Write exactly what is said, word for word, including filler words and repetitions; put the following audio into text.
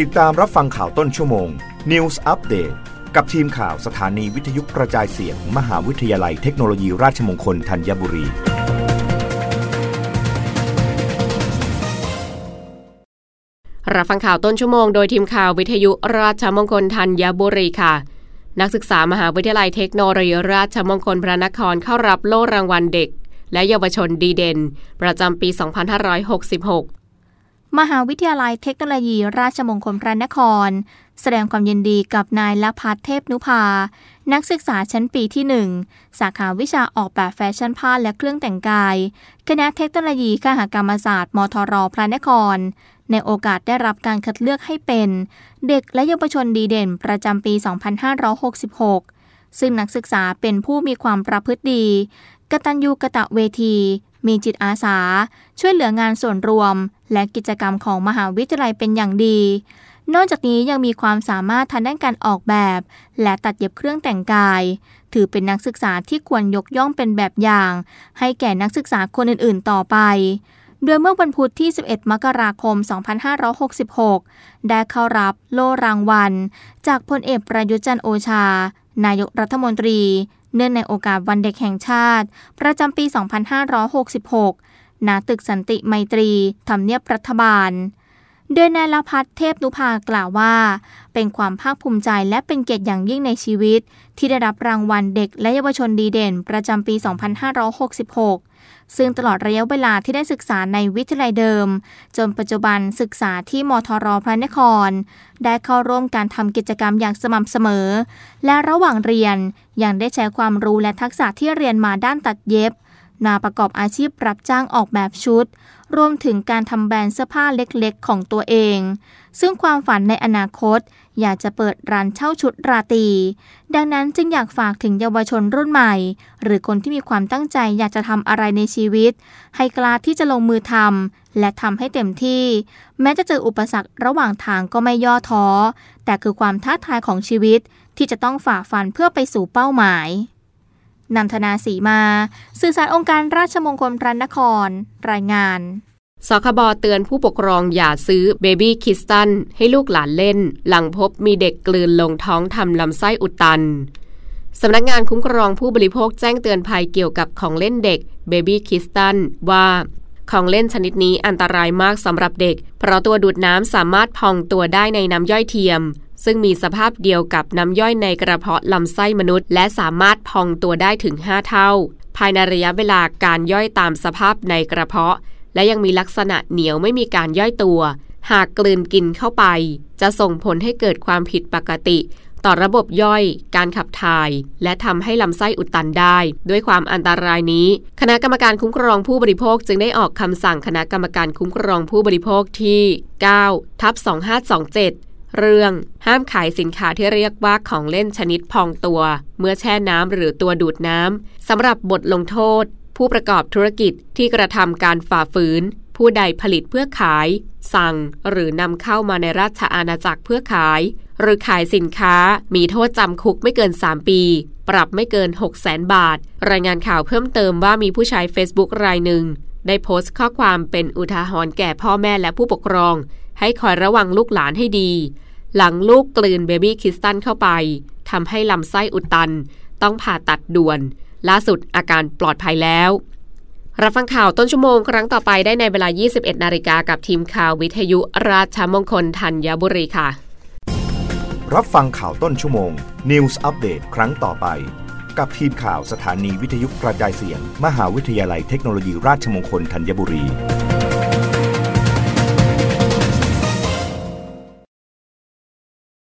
ติดตามรับฟังข่าวต้นชั่วโมง News Update กับทีมข่าวสถานีวิทยุกระจายเสียง มหาวิทยาลัยเทคโนโลยีราชมงคลธัญบุรีรับฟังข่าวต้นชั่วโมงโดยทีมข่าววิทยุราชมงคลธัญบุรีค่ะนักศึกษามหาวิทยาลัยเทคโนโลยีราชมงคลพระนครเข้ารับโล่รางวัลเด็กและเยาวชนดีเด่นประจำปีสองพันห้าร้อยหกสิบหกมหาวิทยาลัยเทคโนโลยีราชมงคลพระนครแสดงความยินดีกับนายละภัทรเทพนุภานักศึกษาชั้นปีที่หนึ่งสาขาวิชาออกแบบแฟชั่นผ้าและเครื่องแต่งกายคณะเทคโนโลยีคหกรรมศาสตร์มทรพระนครในโอกาสได้รับการคัดเลือกให้เป็นเด็กและเยาวชนดีเด่นประจำปีสองพันห้าร้อยหกสิบหกซึ่งนักศึกษาเป็นผู้มีความประพฤติดีกตัญญูกตเวทีมีจิตอาสาช่วยเหลืองานส่วนรวมและกิจกรรมของมหาวิทยาลัยเป็นอย่างดีนอกจากนี้ยังมีความสามารถทางด้านการออกแบบและตัดเย็บเครื่องแต่งกายถือเป็นนักศึกษาที่ควรยกย่องเป็นแบบอย่างให้แก่นักศึกษาคนอื่นๆต่อไปโดยเมื่อวันพุธที่สิบเอ็ดมกราคมสองพันห้าร้อยหกสิบหกได้เข้ารับโล่รางวัลจากพลเอกประยุทธ์จันทร์โอชานายกรัฐมนตรีเนื่องในโอกาสวันเด็กแห่งชาติประจำปีสองพันห้าร้อยหกสิบหกณตึกสันติไมตรีทำเนียบรัฐบาลโดยนายละภัทรเทพนุภากล่าวว่าเป็นความภาคภูมิใจและเป็นเกียรติอย่างยิ่งในชีวิตที่ได้รับรางวัลเด็กและเยาวชนดีเด่นประจำปีสองพันห้าร้อยหกสิบหกซึ่งตลอดระยะเวลาที่ได้ศึกษาในวิทยาลัยเดิมจนปัจจุบันศึกษาที่มทรพระนครได้เข้าร่วมการทำกิจกรรมอย่างสม่ำเสมอและระหว่างเรียนยังได้ใช้ความรู้และทักษะที่เรียนมาด้านตัดเย็บมาประกอบอาชีพรับจ้างออกแบบชุดรวมถึงการทำแบรนด์เสื้อผ้าเล็กๆของตัวเองซึ่งความฝันในอนาคตอยากจะเปิดร้านเช่าชุดราตรีดังนั้นจึงอยากฝากถึงเยาวชนรุ่นใหม่หรือคนที่มีความตั้งใจอยากจะทำอะไรในชีวิตให้กล้าที่จะลงมือทำและทำให้เต็มที่แม้จะเจออุปสรรคระหว่างทางก็ไม่ย่อท้อแต่คือความท้าทายของชีวิตที่จะต้องฝ่าฟันเพื่อไปสู่เป้าหมายนันทนาศรีมาสื่อสารองค์การราชมงคลพระนครรายงานสคบเตือนผู้ปกครองอย่าซื้อเบบี้คิสตันให้ลูกหลานเล่นหลังพบมีเด็กกลืนลงท้องทำลำไส้อุดตันสำนักงานคุ้มครองผู้บริโภคแจ้งเตือนภัยเกี่ยวกับของเล่นเด็กเบบี้คิสตันว่าของเล่นชนิดนี้อันตรายมากสำหรับเด็กเพราะตัวดูดน้ำสามารถพองตัวได้ในน้ำย่อยเทียมซึ่งมีสภาพเดียวกับน้ำย่อยในกระเพาะลำไส้มนุษย์และสามารถพองตัวได้ถึงห้าเท่าภายในระยะเวลาการย่อยตามสภาพในกระเพาะและยังมีลักษณะเหนียวไม่มีการย่อยตัวหากกลืนกินเข้าไปจะส่งผลให้เกิดความผิดปกติต่อระบบย่อยการขับถ่ายและทำให้ลำไส้อุดตันได้ด้วยความอันตรายนี้คณะกรรมการคุ้มครองผู้บริโภคจึงได้ออกคำสั่งคณะกรรมการคุ้มครองผู้บริโภคที่ เก้าทับสองห้าสองเจ็ดเรื่องห้ามขายสินค้าที่เรียกว่าของเล่นชนิดพองตัวเมื่อแช่น้ำหรือตัวดูดน้ำสำหรับบทลงโทษผู้ประกอบธุรกิจที่กระทำการฝ่าฝืนผู้ใดผลิตเพื่อขายสั่งหรือนำเข้ามาในราชอาณาจักรเพื่อขายหรือขายสินค้ามีโทษจำคุกไม่เกินสามปีปรับไม่เกิน หกแสน บาทรายงานข่าวเพิ่มเติมว่ามีผู้ใช้ Facebook รายหนึ่งได้โพสต์ข้อความเป็นอุทาหรณ์แก่พ่อแม่และผู้ปกครองให้คอยระวังลูกหลานให้ดีหลังลูกกลืนเบบี้คิสตันเข้าไปทำให้ลำไส้อุดตันต้องผ่าตัดด่วนล่าสุดอาการปลอดภัยแล้วรับฟังข่าวต้นชั่วโมงครั้งต่อไปได้ในเวลา ยี่สิบเอ็ดนาฬิกากับทีมข่าววิทยุราชมงคลธัญบุรีค่ะรับฟังข่าวต้นชั่วโมง News Update ครั้งต่อไปกับทีมข่าวสถานีวิทยุกระจายเสียงมหาวิทยาลัยเทคโนโลยีราชมงคลธัญบุรี